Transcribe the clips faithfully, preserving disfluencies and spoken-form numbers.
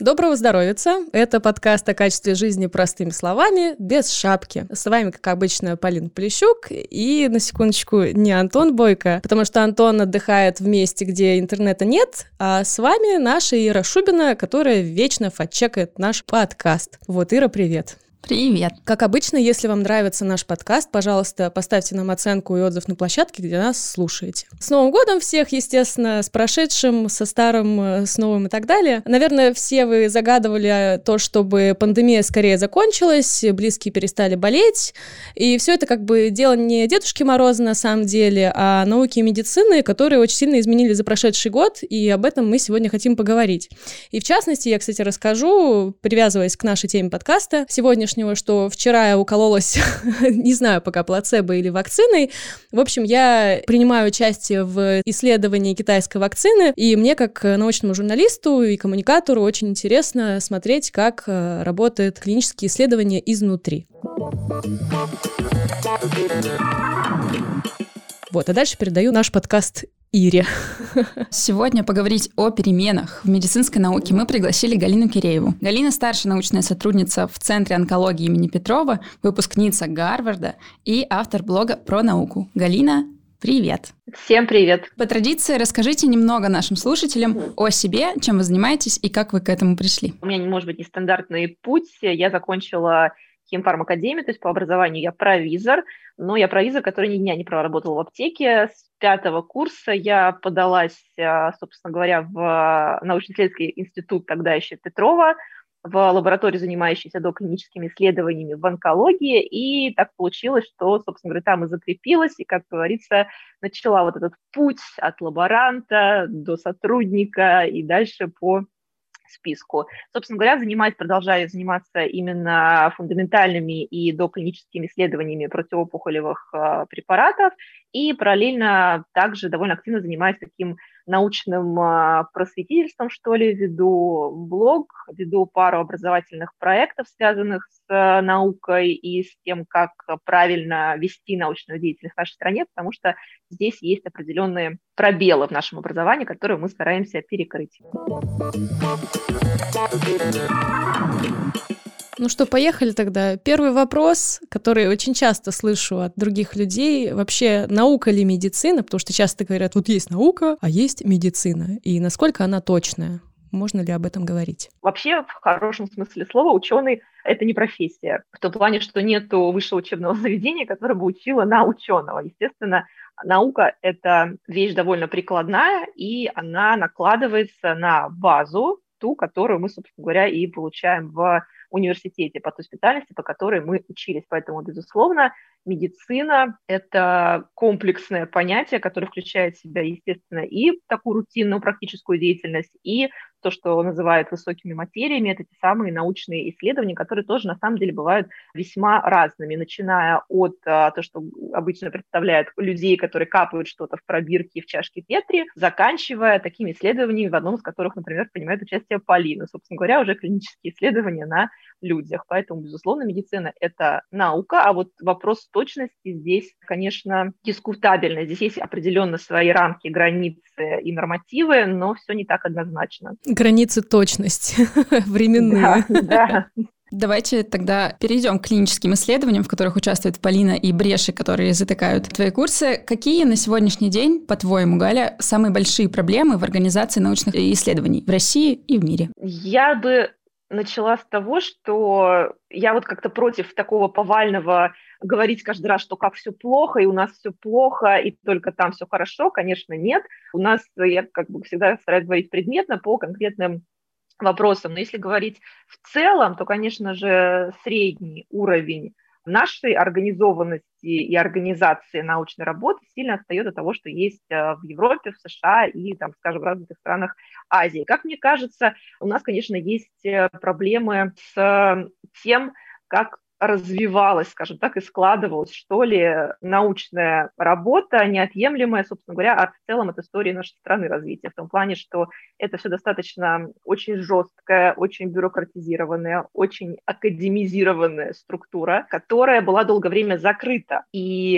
Доброго здоровица! Это подкаст о качестве жизни простыми словами, без шапки. С вами, как обычно, Полина Плещук и, на секундочку, не Антон Бойко, потому что Антон отдыхает в месте, где интернета нет, а с вами наша Ира Шубина, которая вечно фактчекает наш подкаст. Вот, Ира, привет! Привет! Как обычно, если вам нравится наш подкаст, пожалуйста, поставьте нам оценку и отзыв на площадке, где нас слушаете. С Новым годом всех, естественно, с прошедшим, со старым, с новым и так далее. Наверное, все вы загадывали то, чтобы пандемия скорее закончилась, близкие перестали болеть, и все это как бы дело не Дедушки Мороза на самом деле, а науки и медицины, которые очень сильно изменили за прошедший год, и об этом мы сегодня хотим поговорить. И в частности, я, кстати, расскажу, привязываясь к нашей теме подкаста, сегодняшний что вчера я укололась, не знаю пока, плацебо или вакциной. В общем, я принимаю участие в исследовании китайской вакцины, и мне, как научному журналисту и коммуникатору, очень интересно смотреть, как работают клинические исследования изнутри. Вот, а дальше передаю наш подкаст Ире. Сегодня поговорить о переменах в медицинской науке мы пригласили Галину Кирееву. Галина – старшая научная сотрудница в Центре онкологии имени Петрова, выпускница Гарварда и автор блога про науку. Галина, привет! Всем привет! По традиции расскажите немного нашим слушателям о себе, чем вы занимаетесь и как вы к этому пришли. У меня, может быть, нестандартный путь. Я закончила химфармакадемию, то есть по образованию я провизор, но я провизор, который ни дня не проработал в аптеке. С пятого курса я подалась, собственно говоря, в научно-исследовательский институт тогда еще Петрова, в лабораторию, занимающуюся доклиническими исследованиями в онкологии, и так получилось, что, собственно говоря, там и закрепилась, и, как говорится, начала вот этот путь от лаборанта до сотрудника и дальше по списку. Собственно говоря, занимаюсь, продолжаю заниматься именно фундаментальными и доклиническими исследованиями противоопухолевых э, препаратов и параллельно также довольно активно занимаюсь таким научным э, просветительством, что ли, веду блог, веду пару образовательных проектов, связанных с э, наукой и с тем, как правильно вести научную деятельность в нашей стране, потому что здесь есть определенные пробелы в нашем образовании, которые мы стараемся перекрыть. Ну что, поехали тогда. Первый вопрос, который очень часто слышу от других людей, вообще наука ли медицина? Потому что часто говорят, вот есть наука, а есть медицина. И насколько она точная? Можно ли об этом говорить? Вообще, в хорошем смысле слова, ученый – это не профессия. В том плане, что нет высшего учебного заведения, которое бы учило на ученого. Естественно, наука – это вещь довольно прикладная, и она накладывается на базу, ту, которую мы, собственно говоря, и получаем в университете по той специальности, по которой мы учились. Поэтому, безусловно, медицина – это комплексное понятие, которое включает в себя, естественно, и такую рутинную практическую деятельность, и то, что называют высокими материями, это те самые научные исследования, которые тоже, на самом деле, бывают весьма разными, начиная от а, того, что обычно представляют людей, которые капают что-то в пробирке и в чашке Петри, заканчивая такими исследованиями, в одном из которых, например, принимает участие Полина. Собственно говоря, уже клинические исследования на людях. Поэтому, безусловно, медицина – это наука, а вот вопрос точности здесь, конечно, дискутабельно. Здесь есть определенно свои рамки, границы и нормативы, но все не так однозначно. Границы точности временные. Да, да. Давайте тогда перейдем к клиническим исследованиям, в которых участвуют Полина и бреши, которые затыкают твои курсы. Какие на сегодняшний день, по-твоему, Галя, самые большие проблемы в организации научных исследований в России и в мире? Я бы начала с того, что я вот как-то против такого повального говорить каждый раз, что как все плохо, и у нас все плохо, и только там все хорошо, конечно, нет. У нас, я как бы всегда стараюсь говорить предметно по конкретным вопросам. Но если говорить в целом, то, конечно же, средний уровень нашей организованности и организации научной работы сильно отстает от того, что есть в Европе, в США и, там, скажем, в развитых странах Азии. Как мне кажется, у нас, конечно, есть проблемы с тем, как развивалась, скажем так, и складывалась, что ли, научная работа, неотъемлемая, собственно говоря, от в целом от истории нашей страны развития, в том плане, что это все достаточно очень жесткая, очень бюрократизированная, очень академизированная структура, которая была долгое время закрыта и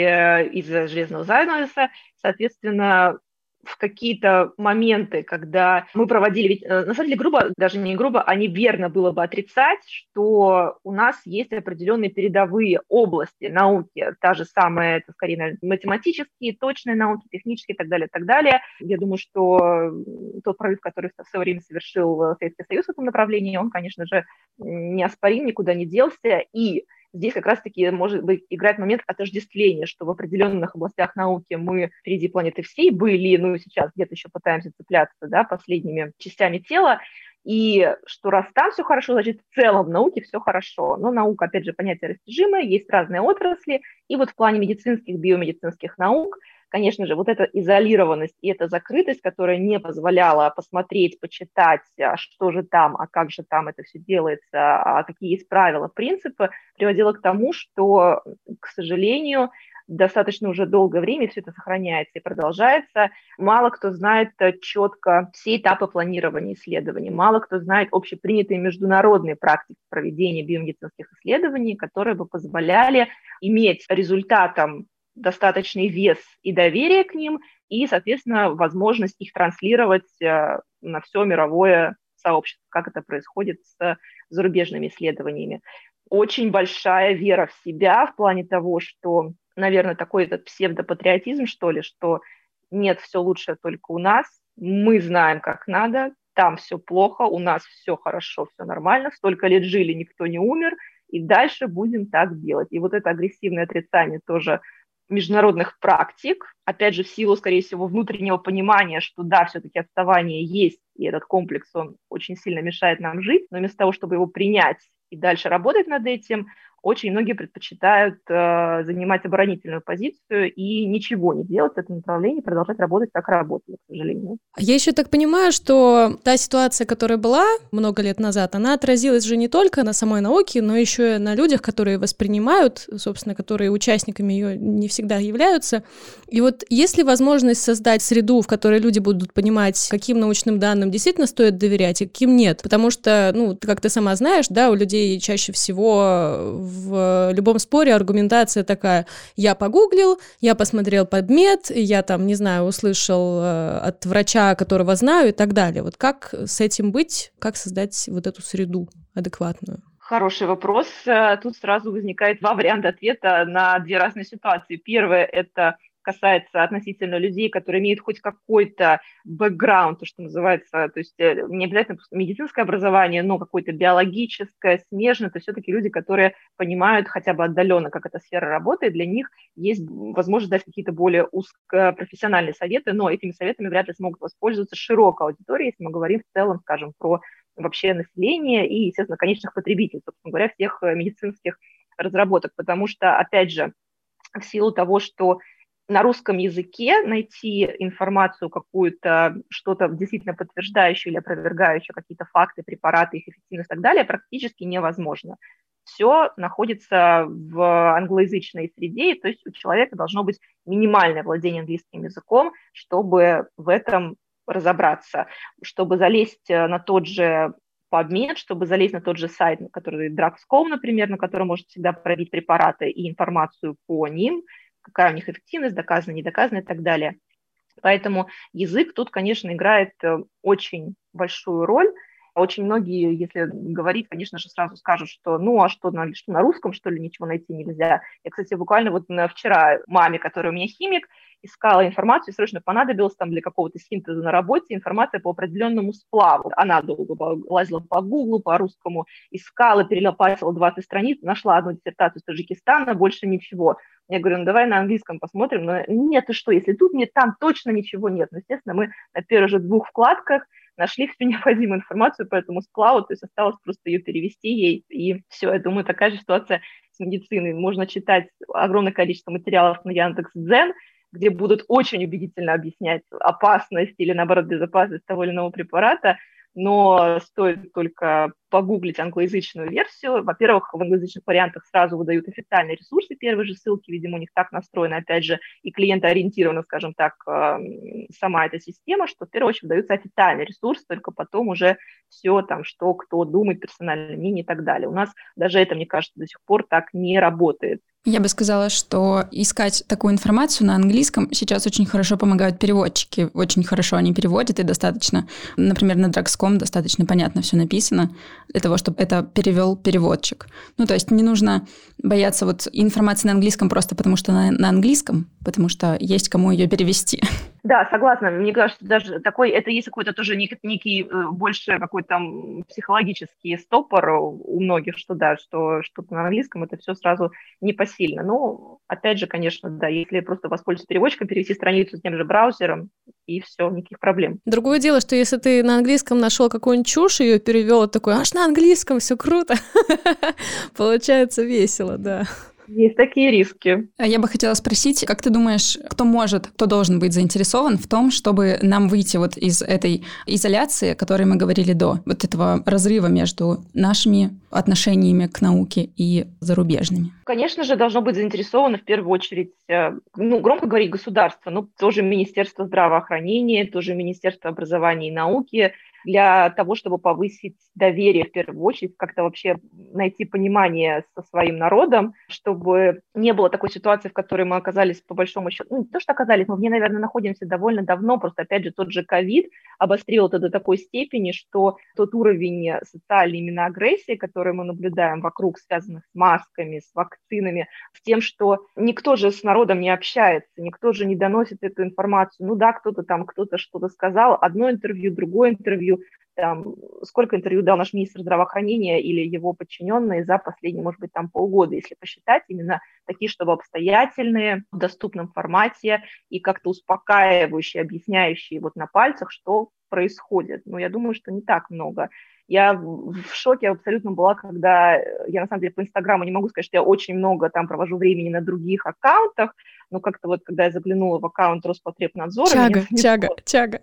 из-за железного занавеса, соответственно, в какие-то моменты, когда мы проводили, ведь на самом деле грубо, даже не грубо, а неверно было бы отрицать, что у нас есть определенные передовые области науки, та же самая, это скорее, наверное, математические, точные науки, технические и так далее, и так далее. Я думаю, что тот прорыв, который в свое время совершил Советский Союз в этом направлении, он, конечно же, неоспорим, никуда не делся, и здесь как раз-таки может быть играет момент отождествления, что в определенных областях науки мы впереди планеты всей были, ну и сейчас где-то еще пытаемся цепляться, да, последними частями тела, и что раз там все хорошо, значит, в целом в науке все хорошо. Но наука, опять же, понятие растяжимое, есть разные отрасли, и вот в плане медицинских, биомедицинских наук, конечно же, вот эта изолированность и эта закрытость, которая не позволяла посмотреть, почитать, что же там, а как же там это все делается, а какие есть правила, принципы, приводила к тому, что, к сожалению, достаточно уже долгое время все это сохраняется и продолжается. Мало кто знает четко все этапы планирования исследований, мало кто знает общепринятые международные практики проведения биомедицинских исследований, которые бы позволяли иметь результатом достаточный вес и доверие к ним, и, соответственно, возможность их транслировать на все мировое сообщество, как это происходит с зарубежными исследованиями. Очень большая вера в себя в плане того, что, наверное, такой этот псевдопатриотизм, что ли, что нет, все лучше только у нас, мы знаем, как надо, там все плохо, у нас все хорошо, все нормально, столько лет жили, никто не умер, и дальше будем так делать. И вот это агрессивное отрицание тоже международных практик, опять же, в силу, скорее всего, внутреннего понимания, что да, все-таки отставание есть, и этот комплекс, он очень сильно мешает нам жить, но вместо того, чтобы его принять и дальше работать над этим, очень многие предпочитают э, занимать оборонительную позицию и ничего не делать в этом направлении, продолжать работать, как работали, к сожалению. Я еще так понимаю, что та ситуация, которая была много лет назад, она отразилась же не только на самой науке, но еще и на людях, которые воспринимают, собственно, которые участниками ее не всегда являются. И вот есть ли возможность создать среду, в которой люди будут понимать, каким научным данным действительно стоит доверять и каким нет? Потому что, ну, как ты сама знаешь, да, у людей чаще всего в любом споре аргументация такая: я погуглил, я посмотрел PubMed, я там, не знаю, услышал от врача, которого знаю, и так далее. Вот как с этим быть, как создать вот эту среду адекватную? Хороший вопрос. Тут сразу возникает два варианта ответа на две разные ситуации. Первое – это касается относительно людей, которые имеют хоть какой-то бэкграунд, то, что называется, то есть не обязательно медицинское образование, но какое-то биологическое, смежное, то все-таки люди, которые понимают хотя бы отдаленно, как эта сфера работает, для них есть возможность дать какие-то более узкопрофессиональные советы, но этими советами вряд ли смогут воспользоваться широкая аудитория, если мы говорим в целом, скажем, про вообще население и, естественно, конечных потребителей, собственно говоря, всех медицинских разработок, потому что, опять же, в силу того, что на русском языке найти информацию какую-то, что-то действительно подтверждающее или опровергающее какие-то факты, препараты, их эффективность и так далее, практически невозможно. Все находится в англоязычной среде, то есть у человека должно быть минимальное владение английским языком, чтобы в этом разобраться, чтобы залезть на тот же PubMed, чтобы залезть на тот же сайт, на который Drugs точка ком, например, на который можно всегда пробить препараты и информацию по ним, какая у них эффективность, доказана, не доказана и так далее. Поэтому язык тут, конечно, играет очень большую роль. Очень многие, если говорить, конечно же, сразу скажут, что ну а что на, что на русском, что ли, ничего найти нельзя. Я, кстати, буквально вот вчера маме, которая у меня химик, искала информацию, срочно понадобилась там для какого-то синтеза на работе информация по определенному сплаву. Она долго лазила по гуглу, по русскому, искала, перелопатила двадцать страниц, нашла одну диссертацию из Таджикистана, больше ничего. Я говорю, ну давай на английском посмотрим, но нет, и что, если тут нет, там точно ничего нет. Ну, естественно, мы на первых же двух вкладках нашли всю необходимую информацию по этому сплаву, то есть осталось просто ее перевести ей, и все. Я думаю, такая же ситуация с медициной. Можно читать огромное количество материалов на Яндекс.Дзен, где будут очень убедительно объяснять опасность или, наоборот, безопасность того или иного препарата, но стоит только погуглить англоязычную версию. Во-первых, в англоязычных вариантах сразу выдают официальные ресурсы, первые же ссылки, видимо, у них так настроена, опять же, и клиентоориентирована, скажем так, сама эта система, что в первую очередь выдаются официальные ресурсы, только потом уже все там, что кто думает, персональное мнение и так далее. У нас даже это, мне кажется, до сих пор так не работает. Я бы сказала, что искать такую информацию на английском сейчас очень хорошо помогают переводчики. Очень хорошо они переводят, и достаточно, например, на Drugs точка ком достаточно понятно все написано для того, чтобы это перевел переводчик. Ну, то есть не нужно бояться вот информации на английском просто потому, что она на английском, потому что есть кому ее перевести. Да, согласна. Мне кажется, даже такой, это есть какой-то тоже некий больше какой-то там психологический стопор у многих, что да, что что-то на английском, это все сразу непосильно. Но, опять же, конечно, да, если просто воспользоваться переводчиком, перевести страницу с тем же браузером, и все, никаких проблем. Другое дело, что если ты на английском нашел какую-нибудь чушь, ее перевел, такой, аж на английском, все круто. Получается весело, да. Есть такие риски. Я бы хотела спросить, как ты думаешь, кто может, кто должен быть заинтересован в том, чтобы нам выйти вот из этой изоляции, о которой мы говорили до, вот этого разрыва между нашими отношениями к науке и зарубежными? Конечно же, должно быть заинтересовано в первую очередь, ну, громко говорить, государство, но тоже Министерство здравоохранения, тоже Министерство образования и науки, для того, чтобы повысить доверие, в первую очередь, как-то вообще найти понимание со своим народом, чтобы не было такой ситуации, в которой мы оказались по большому счету, ну, не то, что оказались, мы в ней, наверное, находимся довольно давно, просто, опять же, тот же ковид обострил это до такой степени, что тот уровень социальной именно агрессии, который мы наблюдаем вокруг, связанных с масками, с вакцинами, с тем, что никто же с народом не общается, никто же не доносит эту информацию, ну да, кто-то там, кто-то что-то сказал, одно интервью, другое интервью, там, сколько интервью дал наш министр здравоохранения или его подчиненные за последние, может быть, там полгода, если посчитать, именно такие, чтобы обстоятельные, в доступном формате и как-то успокаивающие, объясняющие вот на пальцах, что происходит. Но я думаю, что не так много. Я в шоке абсолютно была, когда я, на самом деле, по Инстаграму не могу сказать, что я очень много там провожу времени на других аккаунтах, но как-то вот, когда я заглянула в аккаунт Роспотребнадзора... Чага, чага, чага.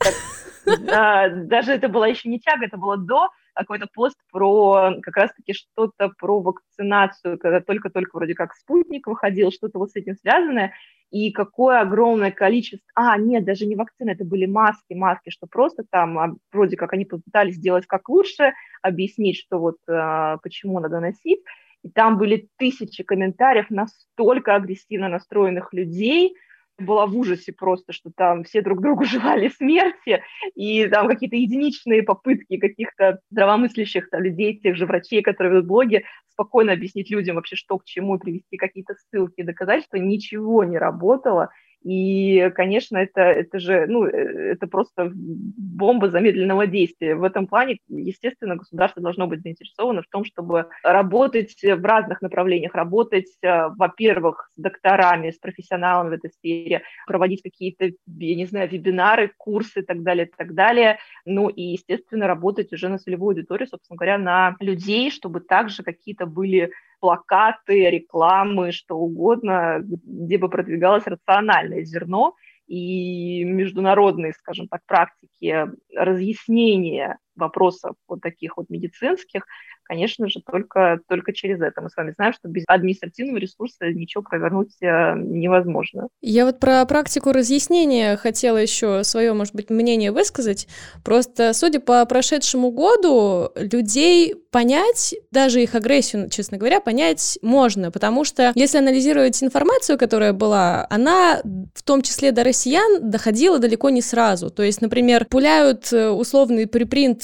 Даже это была еще не чага, это было до... какой-то пост про как раз-таки что-то про вакцинацию, когда только-только вроде как Спутник выходил, что-то вот с этим связанное, и какое огромное количество... А, нет, даже не вакцины, это были маски, маски, что просто там вроде как они попытались сделать как лучше, объяснить, что вот почему надо носить, и там были тысячи комментариев настолько агрессивно настроенных людей, была в ужасе просто, что там все друг другу желали смерти, и там какие-то единичные попытки каких-то здравомыслящих там, людей, тех же врачей, которые ведут блоги, спокойно объяснить людям вообще, что к чему, привести какие-то ссылки, доказательства, ничего не работало. И, конечно, это, это же, ну, это просто бомба замедленного действия. В этом плане, естественно, государство должно быть заинтересовано в том, чтобы работать в разных направлениях, работать, во-первых, с докторами, с профессионалами в этой сфере, проводить какие-то, я не знаю, вебинары, курсы и так далее, и так далее. Ну и, естественно, работать уже на целевую аудиторию, собственно говоря, на людей, чтобы также какие-то были плакаты, рекламы, что угодно, где бы продвигалось рациональное зерно и международные, скажем так, практики разъяснения вопросов вот таких вот медицинских, конечно же, только, только через это. Мы с вами знаем, что без административного ресурса ничего провернуть невозможно. Я вот про практику разъяснения хотела еще свое, может быть, мнение высказать. Просто, судя по прошедшему году, людей понять, даже их агрессию, честно говоря, понять можно, потому что, если анализировать информацию, которая была, она, в том числе до россиян, доходила далеко не сразу. То есть, например, пуляют условный припринт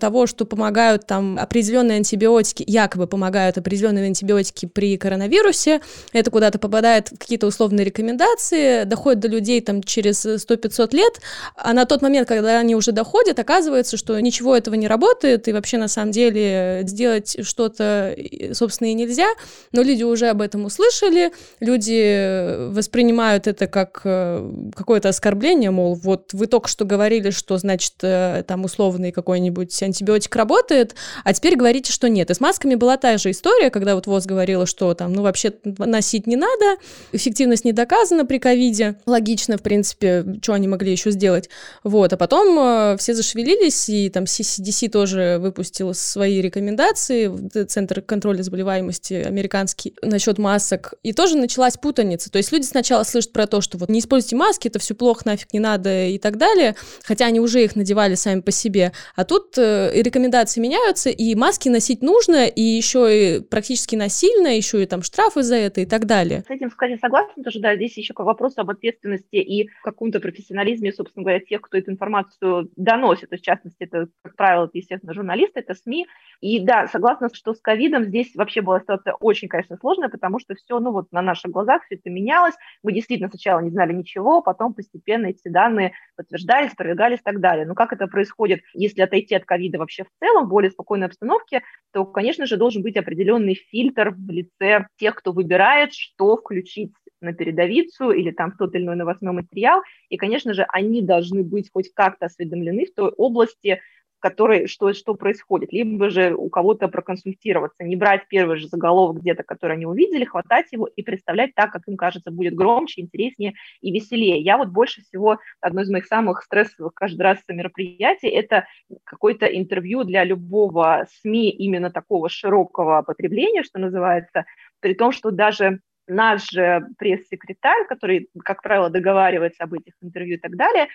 того, что помогают там определенные антибиотики, якобы помогают определенные антибиотики при коронавирусе, это куда-то попадает в какие-то условные рекомендации, доходит до людей там через сто-пятьсот лет, а на тот момент, когда они уже доходят, оказывается, что ничего этого не работает, и вообще, на самом деле, сделать что-то, собственно, и нельзя, но люди уже об этом услышали, люди воспринимают это как какое-то оскорбление, мол, вот вы только что говорили, что, значит, там условный какой-нибудь антибиотик работает, а теперь говорите, понимаете, что нет. И с масками была та же история, когда вот ВОЗ говорила, что там, ну, вообще носить не надо, эффективность не доказана при ковиде. Логично, в принципе, что они могли еще сделать. Вот, а потом э, все зашевелились, и там си ди си тоже выпустила свои рекомендации, Центр контроля заболеваемости американский, насчет масок, и тоже началась путаница. То есть люди сначала слышат про то, что вот не используйте маски, это все плохо, нафиг не надо и так далее, хотя они уже их надевали сами по себе. А тут э, рекомендации меняются, и маски носить нужно, и еще и практически насильно, еще и там штрафы за это и так далее. С этим, конечно, согласна, тоже, да, здесь еще вопрос об ответственности и каком-то профессионализме, собственно говоря, тех, кто эту информацию доносит. То есть, в частности, это, как правило, это, естественно, журналисты, это СМИ. И да, согласна, что с ковидом здесь вообще была ситуация очень, конечно, сложная, потому что все, ну вот на наших глазах все это менялось. Мы действительно сначала не знали ничего, потом постепенно эти данные подтверждались, продвигались и так далее. Но как это происходит, если отойти от ковида вообще в целом, в более спокойной обстановке, то, конечно же, должен быть определенный фильтр в лице тех, кто выбирает, что включить на передовицу или там тот или иной новостной материал. И, конечно же, они должны быть хоть как-то осведомлены в той области, который, что, что происходит, либо же у кого-то проконсультироваться, не брать первый же заголовок где-то, который они увидели, хватать его и представлять так, как им кажется, будет громче, интереснее и веселее. Я вот больше всего, одно из моих самых стрессовых каждый раз мероприятий, это какое-то интервью для любого СМИ именно такого широкого потребления, что называется, при том, что даже наш же пресс-секретарь, который, как правило, договаривается об этих интервью и так далее,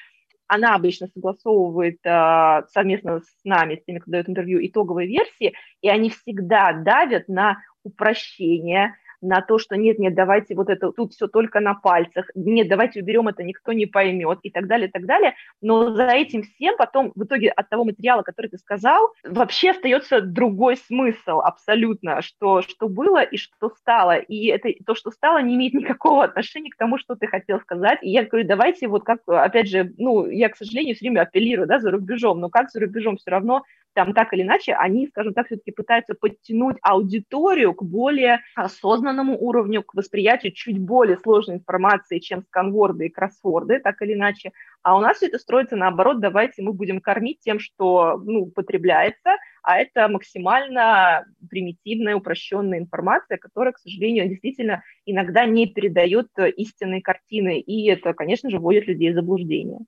она обычно согласовывает э, совместно с нами, с теми, кто дает интервью, итоговые версии, и они всегда давят на упрощение, на то, что нет-нет, давайте вот это, тут все только на пальцах, нет, давайте уберем это, никто не поймет, и так далее, и так далее. Но за этим всем потом, в итоге, от того материала, который ты сказал, вообще остается другой смысл абсолютно, что, что было и что стало. И это, то, что стало, не имеет никакого отношения к тому, что ты хотел сказать. И я говорю, давайте вот как, опять же, ну, я, к сожалению, все время апеллирую, да, за рубежом, но как за рубежом все равно, там, так или иначе, они, скажем так, все-таки пытаются подтянуть аудиторию к более осознанному уровню, к восприятию чуть более сложной информации, чем сканворды и кроссворды, так или иначе. А у нас все это строится наоборот, давайте мы будем кормить тем, что, ну, потребляется, а это максимально примитивная, упрощенная информация, которая, к сожалению, действительно иногда не передает истинной картины, и это, конечно же, вводит людей в заблуждение.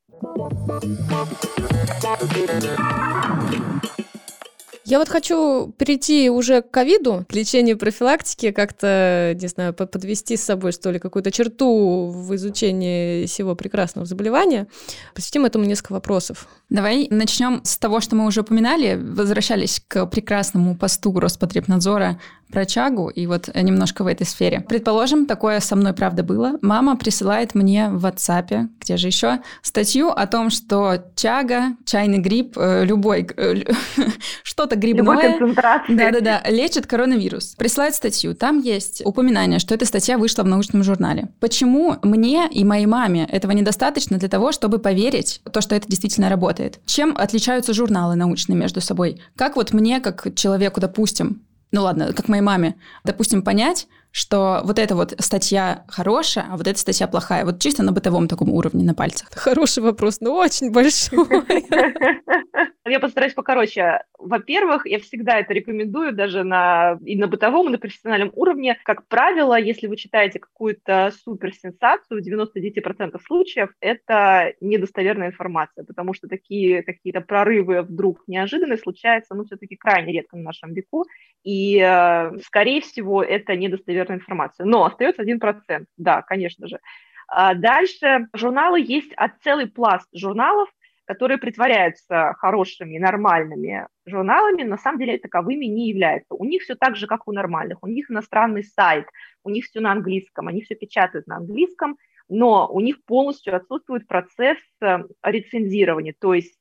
Я вот хочу перейти уже к ковиду, к лечению и профилактике, как-то, не знаю, подвести с собой, что ли, какую-то черту в изучении всего прекрасного заболевания. Посвятим этому несколько вопросов. Давай начнем с того, что мы уже упоминали. Возвращались к прекрасному посту Роспотребнадзора про чагу, и вот немножко в этой сфере. Предположим, такое со мной правда было. Мама присылает мне в WhatsApp, где же еще, статью о том, что чага, чайный гриб, любой, что-то грибное, да-да-да, лечит коронавирус. Присылает статью, там есть упоминание, что эта статья вышла в научном журнале. Почему мне и моей маме этого недостаточно для того, чтобы поверить в то, что это действительно работает? Чем отличаются журналы научные между собой? Как вот мне, как человеку, допустим, ну ладно, как моей маме, допустим, понять, что вот эта вот статья хорошая, а вот эта статья плохая, вот чисто на бытовом таком уровне, на пальцах? Хороший вопрос, но очень большой. Я постараюсь покороче. Во-первых, я всегда это рекомендую даже на, и на бытовом, и на профессиональном уровне. Как правило, если вы читаете какую-то суперсенсацию, в девяносто девять процентов случаев это недостоверная информация, потому что такие какие-то прорывы вдруг неожиданные случаются, ну, все-таки крайне редко на нашем веку, и, скорее всего, это недостоверная информация. Но остается один процент, да, конечно же. Дальше журналы есть, а целый пласт журналов, которые притворяются хорошими, нормальными журналами, на самом деле таковыми не являются. У них все так же, как у нормальных. У них иностранный сайт, у них все на английском, они все печатают на английском, но у них полностью отсутствует процесс рецензирования, то есть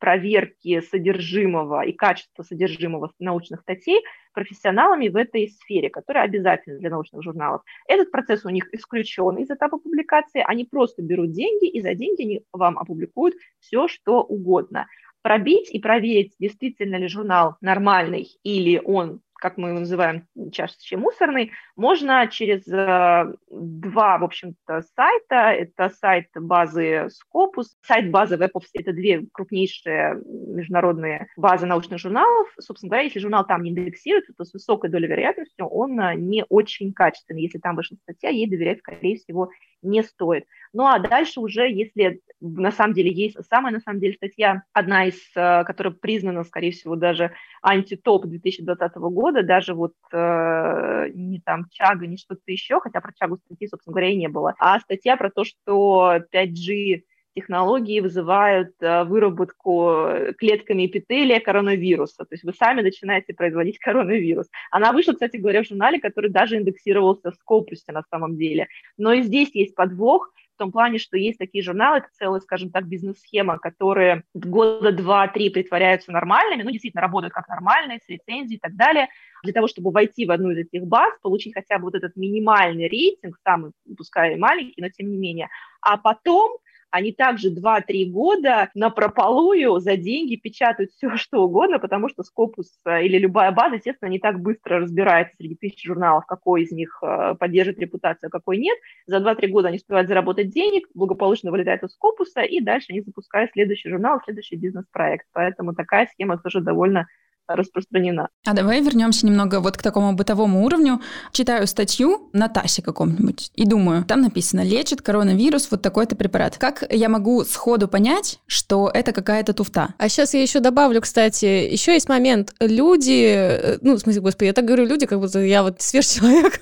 проверки содержимого и качества содержимого научных статей профессионалами в этой сфере, которая обязательна для научных журналов. Этот процесс у них исключен из этапа публикации, они просто берут деньги, и за деньги они вам опубликуют все, что угодно. Пробить и проверить, действительно ли журнал нормальный или он как мы его называем, чаще мусорный, можно через два, в общем-то, сайта. Это сайт базы Scopus, сайт базы Web of Science, это две крупнейшие международные базы научных журналов. Собственно говоря, если журнал там не индексируется, то с высокой долей вероятности он не очень качественный. Если там вышла статья, ей доверять, скорее всего, не стоит. Ну а дальше уже, если на самом деле есть самая, на самом деле, статья, одна из, которая признана, скорее всего, даже антитоп две тысячи двадцатого года, даже вот э, не там Чага, не что-то еще, хотя про Чагу статьи, собственно говоря, и не было, а статья про то, что пять джи технологии вызывают выработку клетками эпителия коронавируса. То есть вы сами начинаете производить коронавирус. Она вышла, кстати говоря, в журнале, который даже индексировался в Scopus на самом деле. Но и здесь есть подвох в том плане, что есть такие журналы, это целая, скажем так, бизнес-схема, которые года два-три притворяются нормальными, ну, действительно, работают как нормальные, с рецензией и так далее. Для того, чтобы войти в одну из этих баз, получить хотя бы вот этот минимальный рейтинг, самый, пускай маленький, но тем не менее. А потом они также два-три года напропалую за деньги печатают все, что угодно, потому что Scopus или любая база, естественно, не так быстро разбирается среди тысяч журналов, какой из них поддержит репутацию, а какой нет. За два-три года они успевают заработать денег, благополучно вылетают из Scopus, и дальше они запускают следующий журнал, следующий бизнес-проект. Поэтому такая схема тоже довольно распространена. А давай вернемся немного вот к такому бытовому уровню. Читаю статью на ТАССе каком-нибудь и думаю, там написано: лечит коронавирус вот такой-то препарат. Как я могу сходу понять, что это какая-то туфта? А сейчас я еще добавлю, кстати, еще есть момент. Люди, ну, в смысле, господи, я так говорю, люди, как будто я вот сверхчеловек,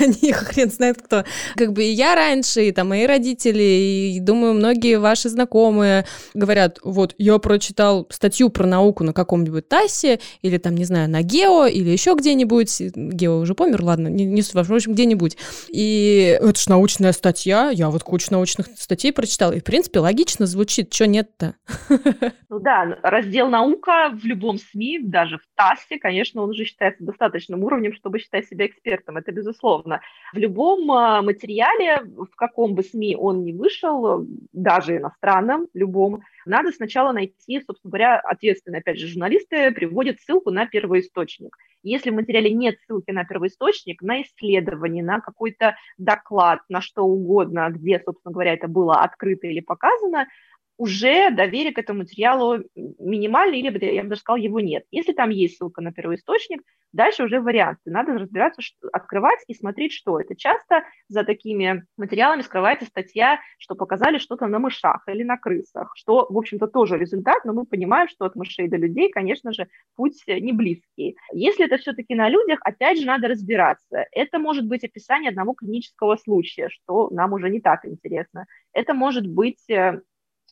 они хрен знает кто. Как бы и я раньше, и там мои родители, и, думаю, многие ваши знакомые говорят: вот, я прочитал статью про науку на каком-нибудь ТАССе, или там, не знаю, на Гео, или еще где-нибудь. Гео уже помер, ладно, не, не суть, в общем, где-нибудь. И это ж научная статья, я вот кучу научных статей прочитала, и, в принципе, логично звучит, что нет-то? Ну да, раздел «Наука» в любом СМИ, даже в ТАССе, конечно, он уже считается достаточным уровнем, чтобы считать себя экспертом, это безусловно. В любом материале, в каком бы СМИ он ни вышел, даже иностранном, любом, надо сначала найти, собственно говоря, ответственные, опять же, журналисты приводят ссылку на первоисточник. Если в материале нет ссылки на первоисточник, на исследование, на какой-то доклад, на что угодно, где, собственно говоря, это было открыто или показано, уже доверие к этому материалу минимально, или, я бы даже сказала, его нет. Если там есть ссылка на первоисточник, дальше уже варианты. Надо разбираться, что, открывать и смотреть, что это. Часто за такими материалами скрывается статья, что показали что-то на мышах или на крысах, что, в общем-то, тоже результат, но мы понимаем, что от мышей до людей, конечно же, путь не близкий. Если это все-таки на людях, опять же, надо разбираться. Это может быть описание одного клинического случая, что нам уже не так интересно. Это может быть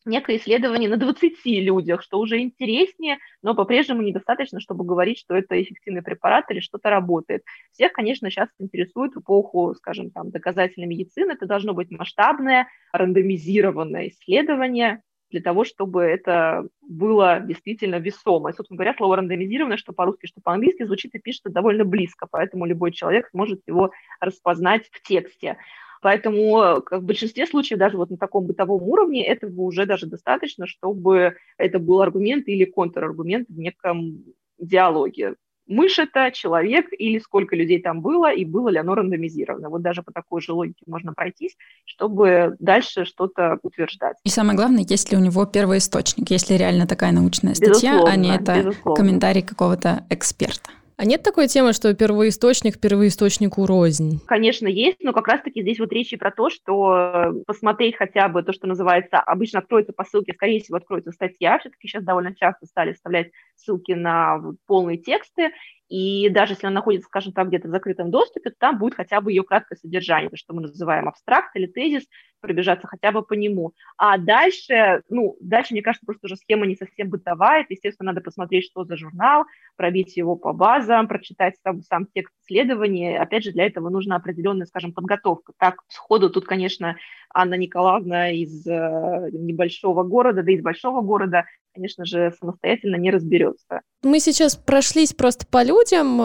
некое исследование на двадцати людях, что уже интереснее, но по-прежнему недостаточно, чтобы говорить, что это эффективный препарат или что-то работает. Всех, конечно, сейчас интересует в эпоху, скажем, там, доказательной медицины. Это должно быть масштабное, рандомизированное исследование для того, чтобы это было действительно весомо. И, собственно говоря, слово «рандомизированное», что по-русски, что по-английски, звучит и пишется довольно близко, поэтому любой человек сможет его распознать в тексте. Поэтому в большинстве случаев даже вот на таком бытовом уровне этого уже даже достаточно, чтобы это был аргумент или контраргумент в неком диалоге. Мышь это, человек или сколько людей там было, и было ли оно рандомизировано. Вот даже по такой же логике можно пройтись, чтобы дальше что-то утверждать. И самое главное, есть ли у него первоисточник, есть ли реально такая научная статья, безусловно, а не это безусловно. Комментарий какого-то эксперта. А нет такой темы, что первоисточник первоисточнику рознь? Конечно, есть, но как раз-таки здесь вот речь и про то, что посмотреть хотя бы то, что называется, обычно откроется по ссылке, скорее всего, откроется статья, все-таки сейчас довольно часто стали вставлять ссылки на полные тексты, и даже если он находится, скажем так, где-то в закрытом доступе, то там будет хотя бы ее краткое содержание, то, что мы называем абстракт или тезис, пробежаться хотя бы по нему. А дальше, ну, дальше, мне кажется, просто уже схема не совсем бытовая, это, естественно, надо посмотреть, что за журнал, пробить его по базам, прочитать сам, сам текст исследования. Опять же, для этого нужна определенная, скажем, подготовка. Так, сходу тут, конечно, Анна Николаевна из небольшого города, да из большого города, конечно же, самостоятельно не разберется. Мы сейчас прошлись просто по людям,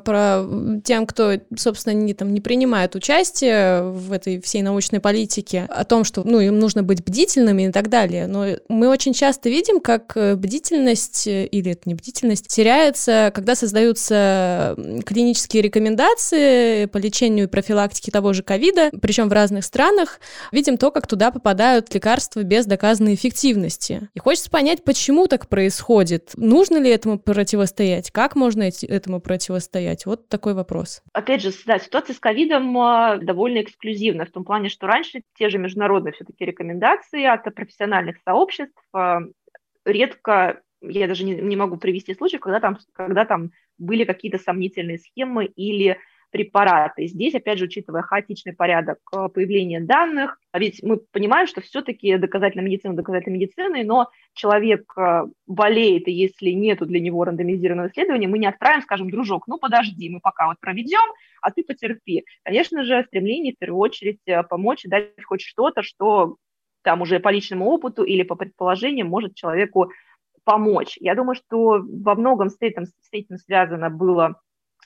про тем, кто, собственно, не, там, не принимает участие в этой всей научной политике, о том, что ну, им нужно быть бдительными и так далее. Но мы очень часто видим, как бдительность, или это не бдительность, теряется, когда создаются клинические рекомендации по лечению и профилактике того же ковида, причем в разных странах. Видим то, как туда попадают лекарства без доказанной эффективности. И хочется понять, почему так происходит. Нужно ли этому противостоять? Как можно этому противостоять? Вот такой вопрос. Опять же, да, ситуация с ковидом довольно эксклюзивна, в том плане, что раньше те же международные все-таки рекомендации от профессиональных сообществ редко, я даже не, не могу привести случай, когда там, когда там были какие-то сомнительные схемы или препараты. Здесь, опять же, учитывая хаотичный порядок появления данных, ведь мы понимаем, что все-таки доказательная медицина доказательной медициной, но человек болеет, и если нету для него рандомизированного исследования, мы не отправим, скажем, дружок, ну подожди, мы пока вот проведем, а ты потерпи. Конечно же, стремление в первую очередь помочь и дать хоть что-то, что там уже по личному опыту или по предположениям может человеку помочь. Я думаю, что во многом с этим, с этим связано было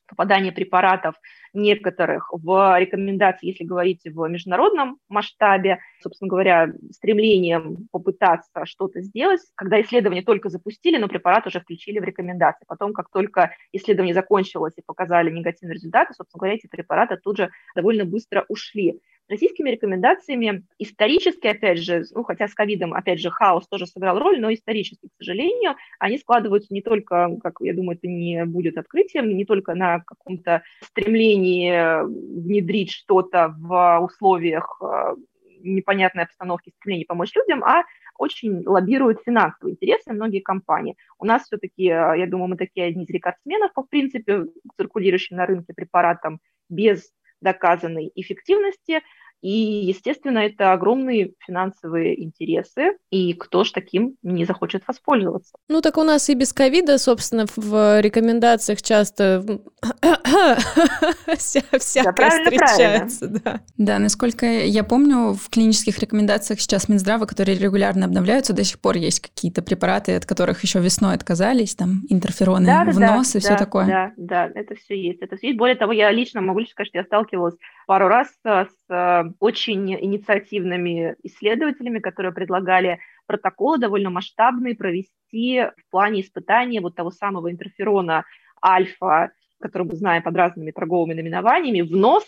попадание препаратов некоторых в рекомендации, если говорить в международном масштабе, собственно говоря, стремлением попытаться что-то сделать, когда исследование только запустили, но препарат уже включили в рекомендации. Потом, как только исследование закончилось и показали негативные результаты, собственно говоря, эти препараты тут же довольно быстро ушли. Российскими рекомендациями исторически, опять же, ну, хотя с ковидом, опять же, хаос тоже сыграл роль, но исторически, к сожалению, они складываются не только, как я думаю, это не будет открытием, не только на каком-то стремлении внедрить что-то в условиях непонятной обстановки, стремлении помочь людям, а очень лоббируют финансовые интересы многие компании. У нас все-таки, я думаю, мы такие одни из рекордсменов, по принципе, циркулирующим на рынке препаратам без доказанной эффективности, и, естественно, это огромные финансовые интересы, и кто ж таким не захочет воспользоваться. Ну, так у нас и без ковида, собственно, в рекомендациях часто всякое встречается. Да. да, насколько я помню, в клинических рекомендациях сейчас Минздрава, которые регулярно обновляются, до сих пор есть какие-то препараты, от которых еще весной отказались, там, интерфероны да, в да, нос да, и да, все такое. Да, да, это все есть. Это все есть. Более того, я лично могу лишь сказать, что я сталкивалась пару раз с очень инициативными исследователями, которые предлагали протоколы довольно масштабные провести в плане испытания вот того самого интерферона альфа, который мы знаем под разными торговыми наименованиями, в нос,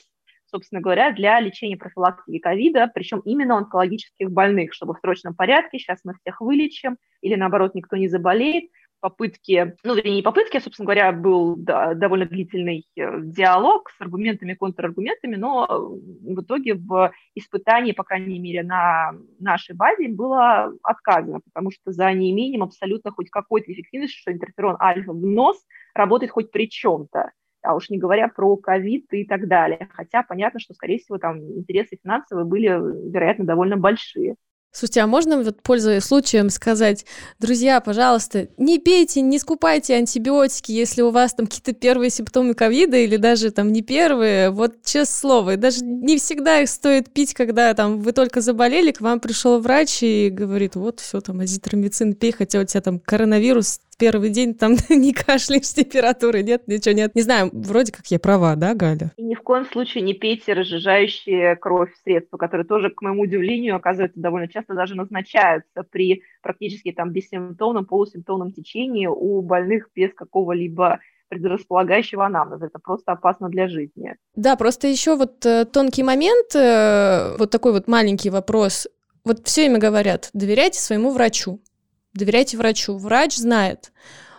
собственно говоря, для лечения профилактики ковида, причем именно онкологических больных, чтобы в срочном порядке, сейчас мы всех вылечим, или наоборот, никто не заболеет. Попытки, ну, вернее, не попытки, а, собственно говоря, был да, довольно длительный диалог с аргументами, контраргументами, но в итоге в испытании, по крайней мере, на нашей базе было отказано, потому что за неимением абсолютно хоть какой-то эффективности, что интерферон альфа в нос работает хоть при чем-то, а уж не говоря про ковид и так далее. Хотя понятно, что, скорее всего, там интересы финансовые были, вероятно, довольно большие. Слушайте, а можно, вот, пользуясь случаем, сказать, друзья, пожалуйста, не пейте, не скупайте антибиотики, если у вас там какие-то первые симптомы ковида или даже там не первые, вот честное слово, даже не всегда их стоит пить, когда там вы только заболели, к вам пришел врач и говорит, вот все, там, азитромицин пей, хотя у тебя там коронавирус, первый день там не кашляешь, температуры нет, ничего нет. Не знаю, вроде как я права, да, Галя? И ни в коем случае не пейте разжижающие кровь средства, которые тоже, к моему удивлению, оказывается, довольно часто даже назначаются при практически там бессимптомном, полусимптомном течении у больных без какого-либо предрасполагающего анамнеза. Это просто опасно для жизни. Да, просто еще вот э, тонкий момент, э, вот такой вот маленький вопрос. Вот все время говорят, доверяйте своему врачу. Доверяйте врачу, врач знает.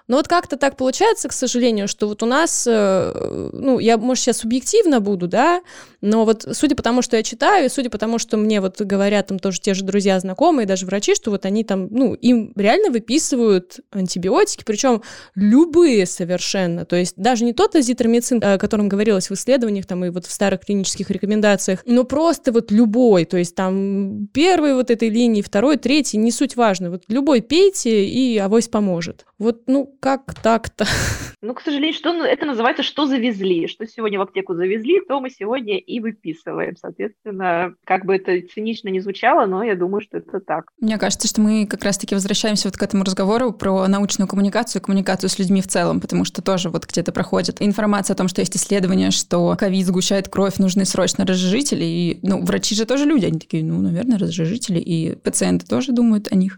Но вот как-то так получается, к сожалению, что вот у нас, ну, я, может, сейчас субъективно буду, да, но вот судя по тому, что я читаю, и судя по тому, что мне вот говорят там тоже те же друзья, знакомые, даже врачи, что вот они там, ну, им реально выписывают антибиотики, причем любые совершенно, то есть даже не тот азитромицин, о котором говорилось в исследованиях там и вот в старых клинических рекомендациях, но просто вот любой, то есть там первой вот этой линии, второй, третий, не суть важно, вот любой пейте и авось поможет. Вот, ну, как так-то? Ну, к сожалению, что это называется, что завезли, что сегодня в аптеку завезли, то мы сегодня и выписываем. Соответственно, как бы это цинично не звучало, но я думаю, что это так. Мне кажется, что мы как раз-таки возвращаемся вот к этому разговору про научную коммуникацию и коммуникацию с людьми в целом, потому что тоже вот где-то проходит информация о том, что есть исследования, что ковид сгущает кровь, нужны срочно разжижители, и, ну, врачи же тоже люди, они такие, ну, наверное, разжижители, и пациенты тоже думают о них.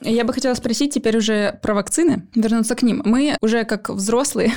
Я бы хотела спросить теперь уже про вакцины, вернуться к ним. Мы уже как взрослые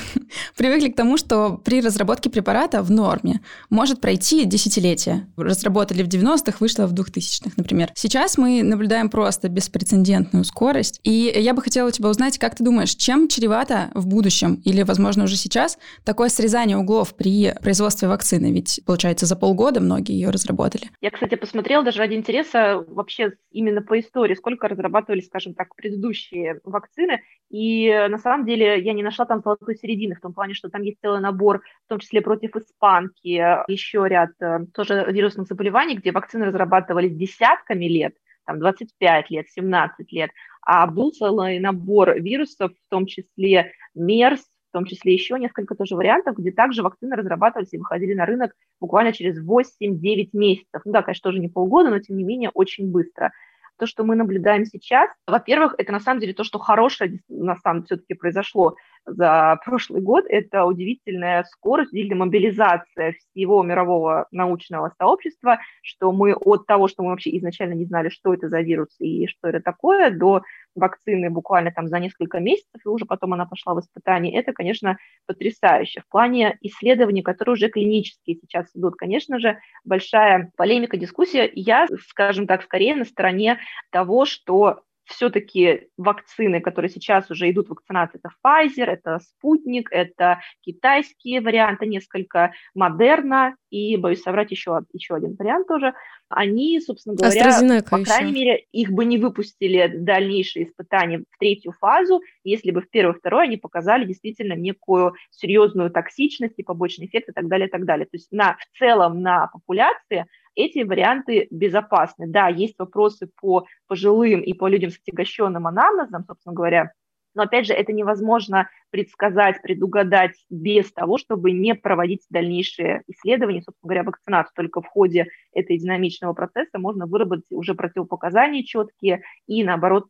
привыкли к тому, что при разработке препарата в норме может пройти десятилетие. Разработали в девяностых, вышло в двухтысячных, например. Сейчас мы наблюдаем просто беспрецедентную скорость. И я бы хотела у тебя узнать, как ты думаешь, чем чревато в будущем или, возможно, уже сейчас такое срезание углов при производстве вакцины? Ведь, получается, за полгода многие ее разработали. Я, кстати, посмотрела даже ради интереса вообще именно по истории, сколько разрабатывались, скажем так, предыдущие вакцины, и на самом деле я не нашла там золотой середины, в том плане, что там есть целый набор, в том числе против испанки, еще ряд тоже вирусных заболеваний, где вакцины разрабатывались десятками лет, там двадцать пять лет, семнадцать лет, а был целый набор вирусов, в том числе МЕРС, в том числе еще несколько тоже вариантов, где также вакцины разрабатывались и выходили на рынок буквально через восемь-девять месяцев. Ну да, конечно, тоже не полгода, но тем не менее очень быстро. То, что мы наблюдаем сейчас, во-первых, это на самом деле то, что хорошее на самом деле все-таки произошло за прошлый год, это удивительная скорость, удивительная мобилизация всего мирового научного сообщества, что мы от того, что мы вообще изначально не знали, что это за вирус и что это такое, до вакцины буквально там за несколько месяцев, и уже потом она пошла в испытание. Это, конечно, потрясающе. В плане исследований, которые уже клинические сейчас идут, конечно же, большая полемика, дискуссия. Я, скажем так, скорее на стороне того, что все-таки вакцины, которые сейчас уже идут, вакцинации, это Pfizer, это Спутник, это китайские варианты, несколько Moderna и, боюсь соврать, еще, еще один вариант тоже. Они, собственно говоря, AstraZeneca по крайней еще. мере, их бы не выпустили дальнейшие испытания в третью фазу, если бы в первую и вторую они показали действительно некую серьезную токсичность и побочный эффект и так далее, и так далее. То есть на, в целом на популяции эти варианты безопасны. Да, есть вопросы по пожилым и по людям с отягощенным анамнезом, собственно говоря, но, опять же, это невозможно предсказать, предугадать без того, чтобы не проводить дальнейшие исследования, собственно говоря, вакцинацию. Только в ходе этого динамичного процесса можно выработать уже противопоказания четкие и, наоборот,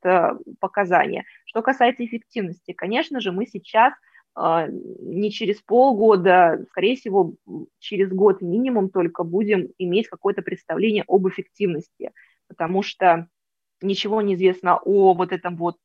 показания. Что касается эффективности, конечно же, мы сейчас не через полгода, скорее всего, через год минимум только будем иметь какое-то представление об эффективности, потому что ничего не известно о вот этом вот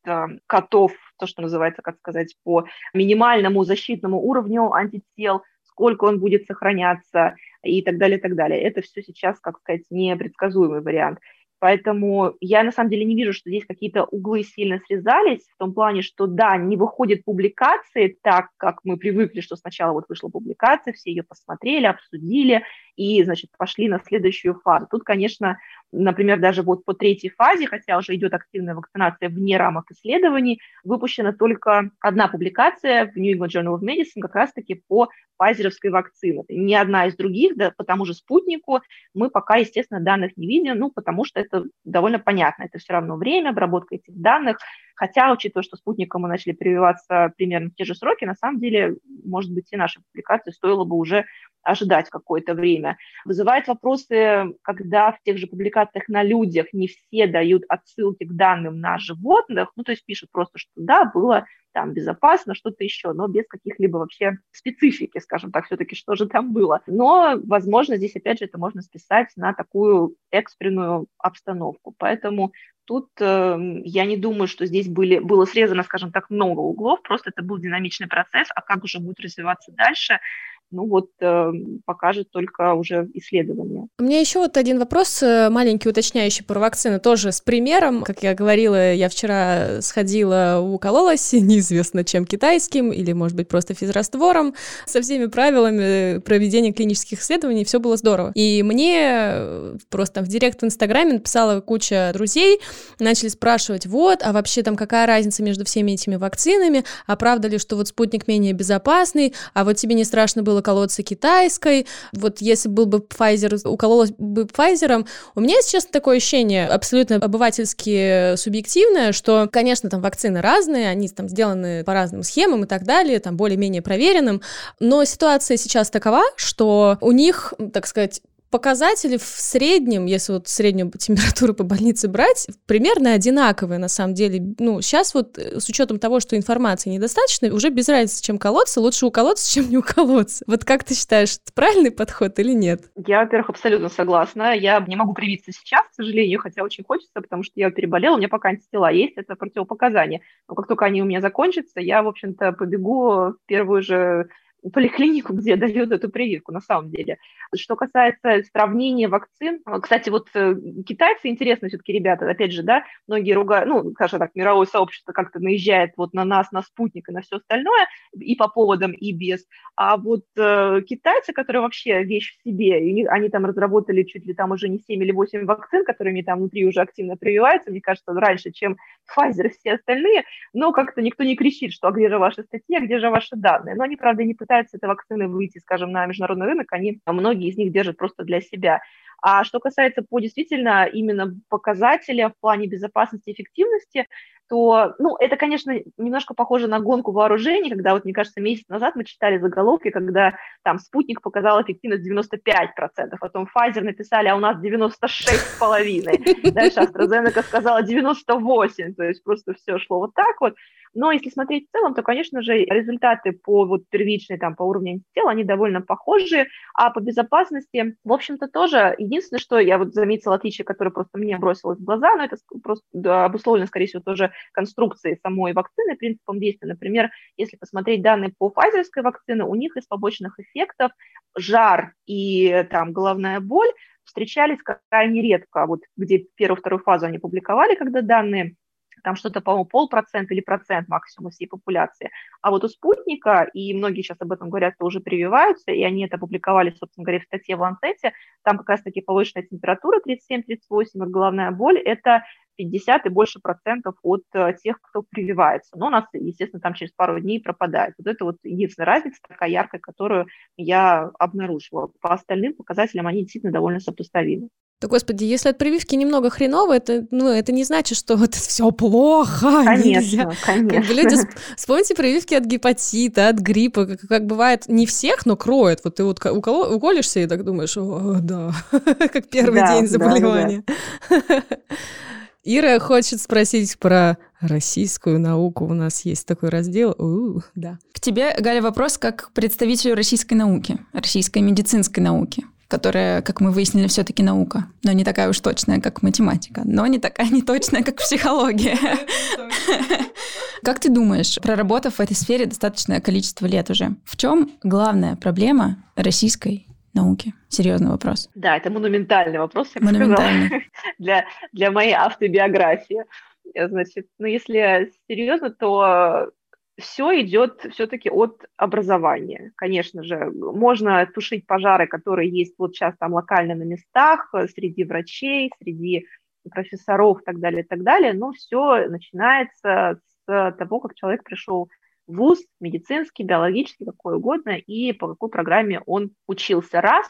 котов, то, что называется, как сказать, по минимальному защитному уровню антител, сколько он будет сохраняться и так далее, и так далее. Это все сейчас, как сказать, непредсказуемый вариант. Поэтому я на самом деле не вижу, что здесь какие-то углы сильно срезались, в том плане, что да, не выходят публикации так, как мы привыкли, что сначала вот вышла публикация, все ее посмотрели, обсудили и, значит, пошли на следующую фазу. Тут, конечно, например, даже вот по третьей фазе, хотя уже идет активная вакцинация вне рамок исследований, выпущена только одна публикация в New England Journal of Medicine как раз-таки по файзеровской вакцине. Ни одна из других, да, по тому же Спутнику мы пока, естественно, данных не видим, ну, потому что это довольно понятно. Это все равно время, обработка этих данных. Хотя, учитывая, что Спутником мы начали прививаться примерно в те же сроки, на самом деле, может быть, и наши публикации стоило бы уже ожидать какое-то время. Вызывает вопросы, когда в тех же публикациях на людях не все дают отсылки к данным на животных, ну, то есть пишут просто, что да, было там безопасно, что-то еще, но без каких-либо вообще специфики, скажем так, все-таки, что же там было. Но, возможно, здесь, опять же, это можно списать на такую экстренную обстановку. Поэтому тут э, я не думаю, что здесь были, было срезано, скажем так, много углов, просто это был динамичный процесс, а как уже будет развиваться дальше, ну вот э, покажет только уже исследование. У меня еще вот один вопрос, маленький уточняющий про вакцины, тоже с примером. Как я говорила, я вчера сходила, укололась, неизвестно чем, китайским или, может быть, просто физраствором, со всеми правилами проведения клинических исследований, все было здорово. И мне просто там в директ в Инстаграме написала куча друзей, начали спрашивать, вот, а вообще там какая разница между всеми этими вакцинами, а правда ли, что вот Спутник менее безопасный, а вот тебе не страшно было было колоться китайской, вот если был бы Pfizer, укололась бы Pfizer'ом. У меня, если честно, такое ощущение абсолютно обывательски субъективное, что, конечно, там вакцины разные, они там сделаны по разным схемам и так далее, там более-менее проверенным, но ситуация сейчас такова, что у них, так сказать, показатели в среднем, если вот среднюю температуру по больнице брать, примерно одинаковые, на самом деле. Ну, сейчас вот с учетом того, что информации недостаточно, уже без разницы, чем колоться, лучше уколоться, чем не уколоться. Вот как ты считаешь, это правильный подход или нет? Я, во-первых, абсолютно согласна. Я не могу привиться сейчас, к сожалению, хотя очень хочется, потому что я переболела, у меня пока антитела есть, это противопоказание. Но как только они у меня закончатся, я, в общем-то, побегу в первую же поликлинику, где дают эту прививку, на самом деле. Что касается сравнения вакцин, кстати, вот китайцы, интересно все-таки, ребята, опять же, да, многие ругают, ну, скажем так, мировое сообщество как-то наезжает вот на нас, на Спутник и на все остальное, и по поводам, и без. А вот э, китайцы, которые вообще вещь в себе, и они там разработали чуть ли там уже не семь или восемь вакцин, которыми там внутри уже активно прививаются, мне кажется, раньше, чем Pfizer и все остальные, но как-то никто не кричит, что а где же ваши статьи, а где же ваши данные. Но они, правда, не пытаются пытаются эти вакцины выйти, скажем, на международный рынок, они, многие из них держат просто для себя. А что касается по действительно именно показателя в плане безопасности и эффективности, то, ну, это, конечно, немножко похоже на гонку вооружений, когда, вот, мне кажется, месяц назад мы читали заголовки, когда там «Спутник» показал эффективность девяносто пять процентов, потом Pfizer написали, а у нас девяносто шесть целых пять десятых процента, дальше AstraZeneca сказала девяносто восемь процентов, то есть просто все шло вот так вот. Но если смотреть в целом, то, конечно же, результаты по вот первичной, там, по уровню антител, они довольно похожи, а по безопасности, в общем-то, тоже. Единственное, что я вот заметила отличие, которое просто мне бросилось в глаза, но это просто да, обусловлено, скорее всего, тоже конструкцией самой вакцины, принципом действия. Например, если посмотреть данные по файзерской вакцине, у них из побочных эффектов жар и там головная боль встречались крайне редко. Вот где первую-вторую фазу они публиковали, когда данные, там что-то, по-моему, полпроцента или процент максимум всей популяции. А вот у «Спутника», и многие сейчас об этом говорят, что уже прививаются, и они это опубликовали, собственно говоря, в статье в Lancet, там как раз-таки повышенная температура тридцать семь тридцать восемь, вот головная боль – это пятьдесят и больше процентов от тех, кто прививается. Но у нас, естественно, там через пару дней пропадает. Вот это вот единственная разница, такая яркая, которую я обнаружила. По остальным показателям они действительно довольно сопоставимы. Да, господи, если от прививки немного хреново, это, ну, это не значит, что это все плохо. Конечно, нельзя. Конечно. Как бы люди, вспомните прививки от гепатита, от гриппа, как, как бывает, не всех, но кроет. Вот ты вот уколо, уколешься и так думаешь, о, да, как первый да, день заболевания. Да, да. Ира хочет спросить про российскую науку. У нас есть такой раздел. У-у, да. К тебе, Галя, вопрос как к представителю российской науки, российской медицинской науки, которая, как мы выяснили, все-таки наука, но не такая уж точная, как математика, но не такая неточная, как психология. Как ты думаешь, проработав в этой сфере достаточное количество лет уже, в чем главная проблема российской науки? Серьезный вопрос. Да, это монументальный вопрос, я бы сказала, для, для моей автобиографии. Значит, ну, если серьезно, то все идет все-таки от образования. Конечно же, можно тушить пожары, которые есть вот сейчас там локально на местах, среди врачей, среди профессоров и так далее, и так далее, но все начинается с того, как человек пришел вуз, медицинский, биологический, какой угодно, и по какой программе он учился раз,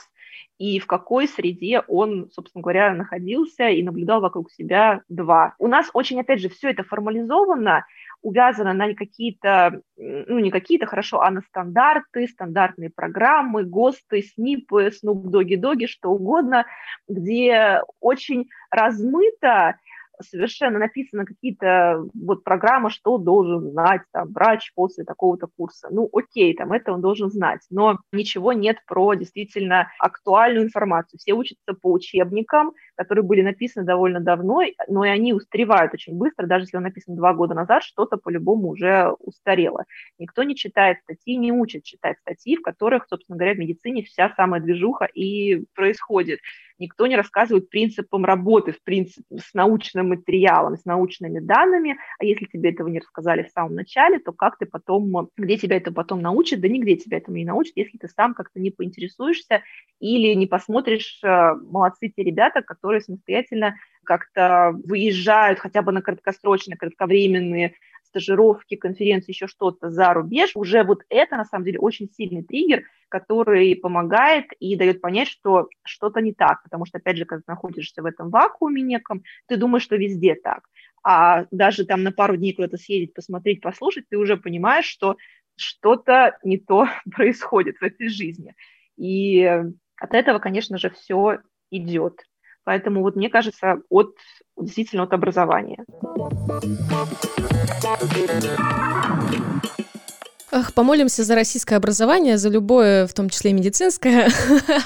и в какой среде он, собственно говоря, находился и наблюдал вокруг себя два. У нас очень, опять же, все это формализовано, увязано на какие-то, ну не какие-то, хорошо, а на стандарты, стандартные программы, ГОСТы, СНИПы, снуп-доги-доги, что угодно, где очень размыто совершенно написаны какие-то вот программы, что должен знать там врач после такого-то курса. Ну, окей, там это он должен знать, но ничего нет про действительно актуальную информацию. Все учатся по учебникам, которые были написаны довольно давно, но и они устаревают очень быстро, даже если он написан два года назад, что-то по-любому уже устарело. Никто не читает статьи, не учит читать статьи, в которых, собственно говоря, в медицине вся самая движуха и происходит. Никто не рассказывает принципам работы, в принципе, с научным материалом, с научными данными. А если тебе этого не рассказали в самом начале, то как ты потом, где тебя это потом научат? Да нигде тебя этому не научат, если ты сам как-то не поинтересуешься или не посмотришь, молодцы те ребята, которые самостоятельно как-то выезжают хотя бы на краткосрочные, кратковременные стажировки, конференции, еще что-то за рубеж, уже вот это, на самом деле, очень сильный триггер, который помогает и дает понять, что что-то не так, потому что, опять же, когда ты находишься в этом вакууме неком, ты думаешь, что везде так, а даже там на пару дней куда-то съездить, посмотреть, послушать, ты уже понимаешь, что что-то не то происходит в этой жизни, и от этого, конечно же, все идет. Поэтому, вот, мне кажется, от, действительно от образования. Ах, помолимся за российское образование, за любое, в том числе медицинское.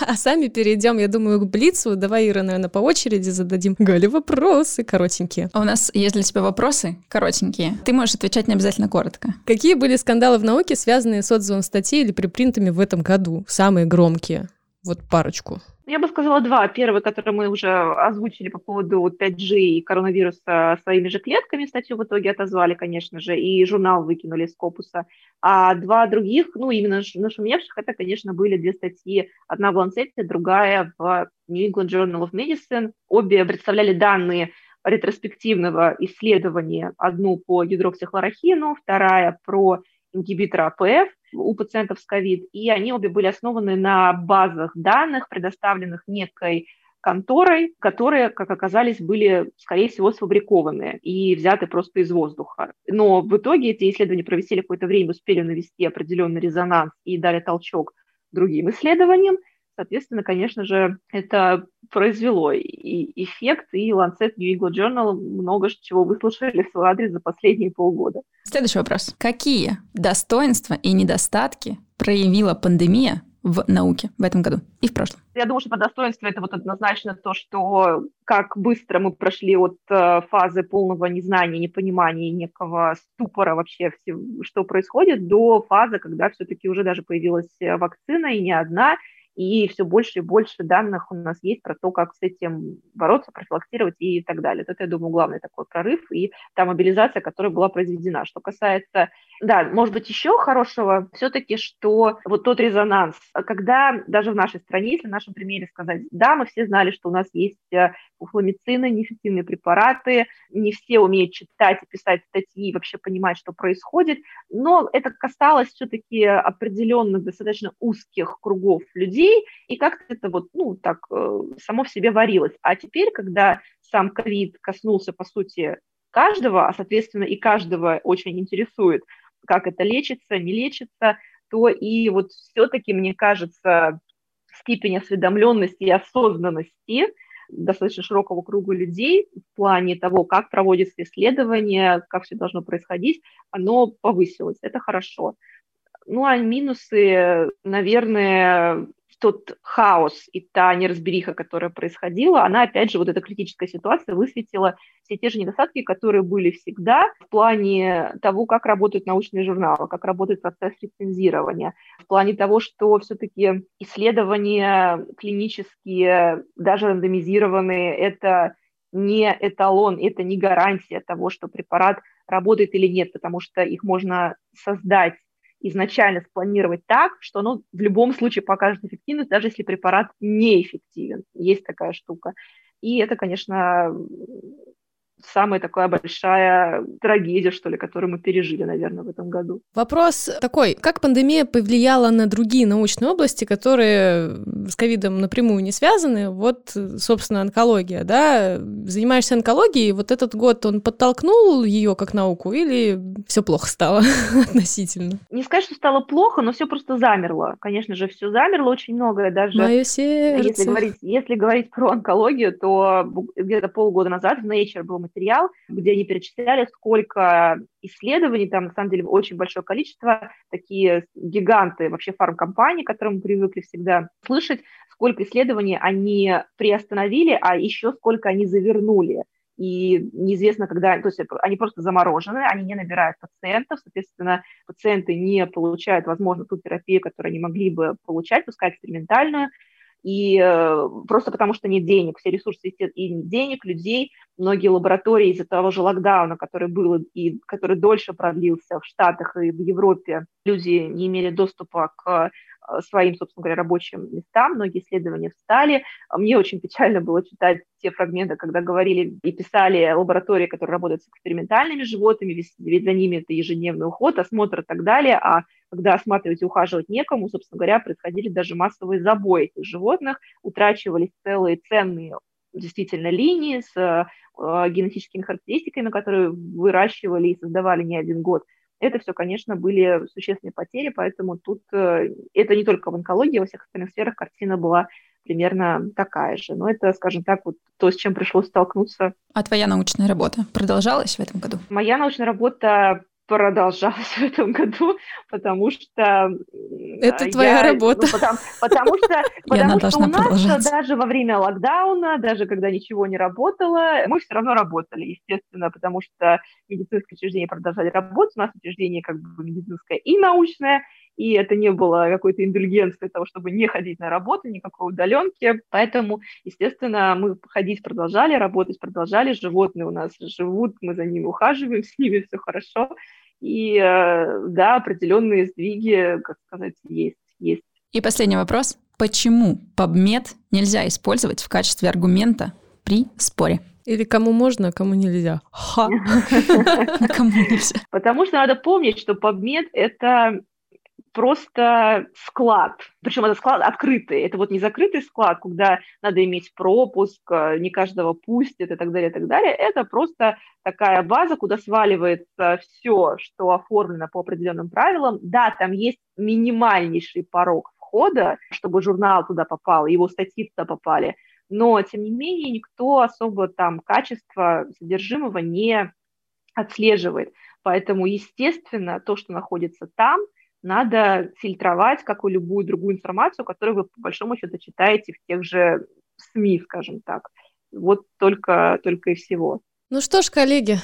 А сами перейдем, я думаю, к Блицу. Давай, Ира, наверное, по очереди зададим Гале вопросы коротенькие. А у нас есть для тебя вопросы коротенькие. Ты можешь отвечать не обязательно коротко. Какие были скандалы в науке, связанные с отзывом статей или припринтами в этом году? Самые громкие. Вот парочку. Я бы сказала два. Первый, который мы уже озвучили по поводу пять джи и коронавируса своими же клетками, статью в итоге отозвали, конечно же, и журнал выкинули из Scopus'а. А два других, ну, именно нашумевших, это, конечно, были две статьи. Одна в Lancet, другая в New England Journal of Medicine. Обе представляли данные ретроспективного исследования. Одну по гидроксихлорохину, вторая про ингибитор АПФ у пациентов с ковид, и они обе были основаны на базах данных, предоставленных некой конторой, которые, как оказались, были, скорее всего, сфабрикованы и взяты просто из воздуха. Но в итоге эти исследования провисели какое-то время, успели навести определенный резонанс и дали толчок другим исследованиям. Соответственно, конечно же, это произвело и эффект, и Lancet, New England Journal много чего выслушали в свой адрес за последние полгода. Следующий вопрос. Какие достоинства и недостатки проявила пандемия в науке в этом году и в прошлом? Я думаю, что по достоинству это вот однозначно то, что как быстро мы прошли от фазы полного незнания, непонимания, некого ступора вообще, что происходит, до фазы, когда все-таки уже даже появилась вакцина, и не одна, и все больше и больше данных у нас есть про то, как с этим бороться, профилактировать и так далее. Это, я думаю, главный такой прорыв и та мобилизация, которая была произведена. Что касается, да, может быть, еще хорошего, все-таки, что вот тот резонанс, когда даже в нашей стране, если в нашем примере сказать, да, мы все знали, что у нас есть фуфломицины, неэффективные препараты, не все умеют читать и писать статьи и вообще понимать, что происходит, но это касалось все-таки определенных, достаточно узких кругов людей, и как-то это вот, ну, так, само в себе варилось. А теперь, когда сам ковид коснулся, по сути, каждого, а, соответственно, и каждого очень интересует, как это лечится, не лечится, то и вот все-таки, мне кажется, степень осведомленности и осознанности достаточно широкого круга людей в плане того, как проводится исследование, как все должно происходить, оно повысилось. Это хорошо. Ну, а минусы, наверное... тот хаос и та неразбериха, которая происходила, она, опять же, вот эта критическая ситуация высветила все те же недостатки, которые были всегда в плане того, как работают научные журналы, как работает процесс рецензирования, в плане того, что все-таки исследования клинические, даже рандомизированные, это не эталон, это не гарантия того, что препарат работает или нет, потому что их можно создать, изначально спланировать так, что оно в любом случае покажет эффективность, даже если препарат неэффективен. Есть такая штука. И это, конечно, самая такая большая трагедия, что ли, которую мы пережили, наверное, в этом году. Вопрос такой. Как пандемия повлияла на другие научные области, которые с ковидом напрямую не связаны? Вот, собственно, онкология, да? Занимаешься онкологией, вот этот год он подтолкнул ее как науку или все плохо стало относительно? Не сказать, что стало плохо, но все просто замерло. Конечно же, все замерло, очень многое даже. Мое сердце. Если говорить, если говорить про онкологию, то где-то полгода назад в Nature был материал, где они перечисляли, сколько исследований, там, на самом деле, очень большое количество, такие гиганты вообще фармкомпаний, к которым мы привыкли всегда слышать, сколько исследований они приостановили, а еще сколько они завернули. И неизвестно, когда... То есть они просто заморожены, они не набирают пациентов, соответственно, пациенты не получают, возможно, ту терапию, которую они могли бы получать, пускай экспериментальную, и просто потому что нет денег, все ресурсы и нет денег, людей, многие лаборатории из-за того же локдауна, который был и который дольше продлился в Штатах и в Европе, люди не имели доступа к своим, собственно говоря, рабочим местам. Многие исследования встали. Мне очень печально было читать те фрагменты, когда говорили и писали лаборатории, которые работают с экспериментальными животными, ведь за ними это ежедневный уход, осмотр и так далее, а когда осматривать и ухаживать некому, собственно говоря, происходили даже массовые забои этих животных, утрачивались целые ценные действительно линии с э, генетическими характеристиками, которые выращивали и создавали не один год. Это все, конечно, были существенные потери, поэтому тут э, это не только в онкологии, во всех остальных сферах картина была примерно такая же. Но это, скажем так, вот то, с чем пришлось столкнуться. А твоя научная работа продолжалась в этом году? Моя научная работа продолжалась в этом году, потому что... Это я, твоя работа. Ну, потому, потому что, потому что у нас продолжать. Даже во время локдауна, даже когда ничего не работало, мы все равно работали, естественно, потому что медицинские учреждения продолжали работать, у нас учреждение как бы медицинское и научное, и это не было какой-то индульгенцией того, чтобы не ходить на работу, никакой удаленки. Поэтому, естественно, мы ходить продолжали, работать продолжали. Животные у нас живут, мы за ними ухаживаем, с ними все хорошо. И да, определенные сдвиги, как сказать, есть. есть. И последний вопрос. Почему PubMed нельзя использовать в качестве аргумента при споре? Или кому можно, а кому нельзя? Ха! Кому нельзя? Потому что надо помнить, что PubMed — это... просто склад, причем это склад открытый, это вот не закрытый склад, куда надо иметь пропуск, не каждого пустят и так далее, и так далее. Это просто такая база, куда сваливается все, что оформлено по определенным правилам. Да, там есть минимальнейший порог входа, чтобы журнал туда попал, его статьи туда попали, но, тем не менее, никто особо там качество содержимого не отслеживает. Поэтому, естественно, то, что находится там, надо фильтровать, как и любую другую информацию, которую вы, по большому счету, читаете в тех же СМИ, скажем так. Вот только, только и всего. Ну что ж, коллеги,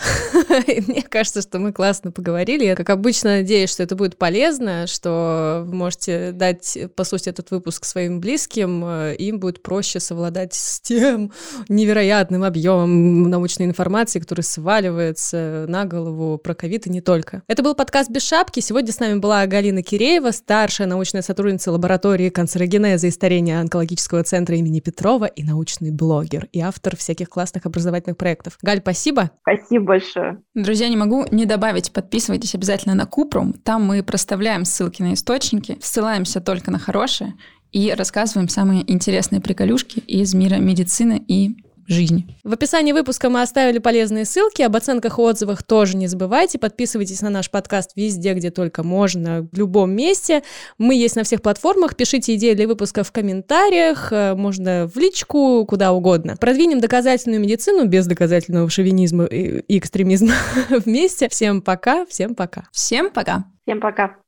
мне кажется, что мы классно поговорили. Я, как обычно, надеюсь, что это будет полезно, что вы можете дать, по сути, этот выпуск своим близким, им будет проще совладать с тем невероятным объемом научной информации, который сваливается на голову про ковид и не только. Это был подкаст «Без шапки». Сегодня с нами была Галина Киреева, старшая научная сотрудница лаборатории канцерогенеза и старения онкологического центра имени Петрова и научный блогер, и автор всяких классных образовательных проектов. Галь, спасибо. Спасибо. Спасибо большое. Друзья, не могу не добавить, подписывайтесь обязательно на Купрум. Там мы проставляем ссылки на источники, ссылаемся только на хорошие и рассказываем самые интересные приколюшки из мира медицины и жизни. В описании выпуска мы оставили полезные ссылки. Об оценках и отзывах тоже не забывайте. Подписывайтесь на наш подкаст везде, где только можно, в любом месте. Мы есть на всех платформах. Пишите идеи для выпуска в комментариях. Можно в личку, куда угодно. Продвинем доказательную медицину без доказательного шовинизма и экстремизма вместе. Всем пока, всем пока. Всем пока. Всем пока.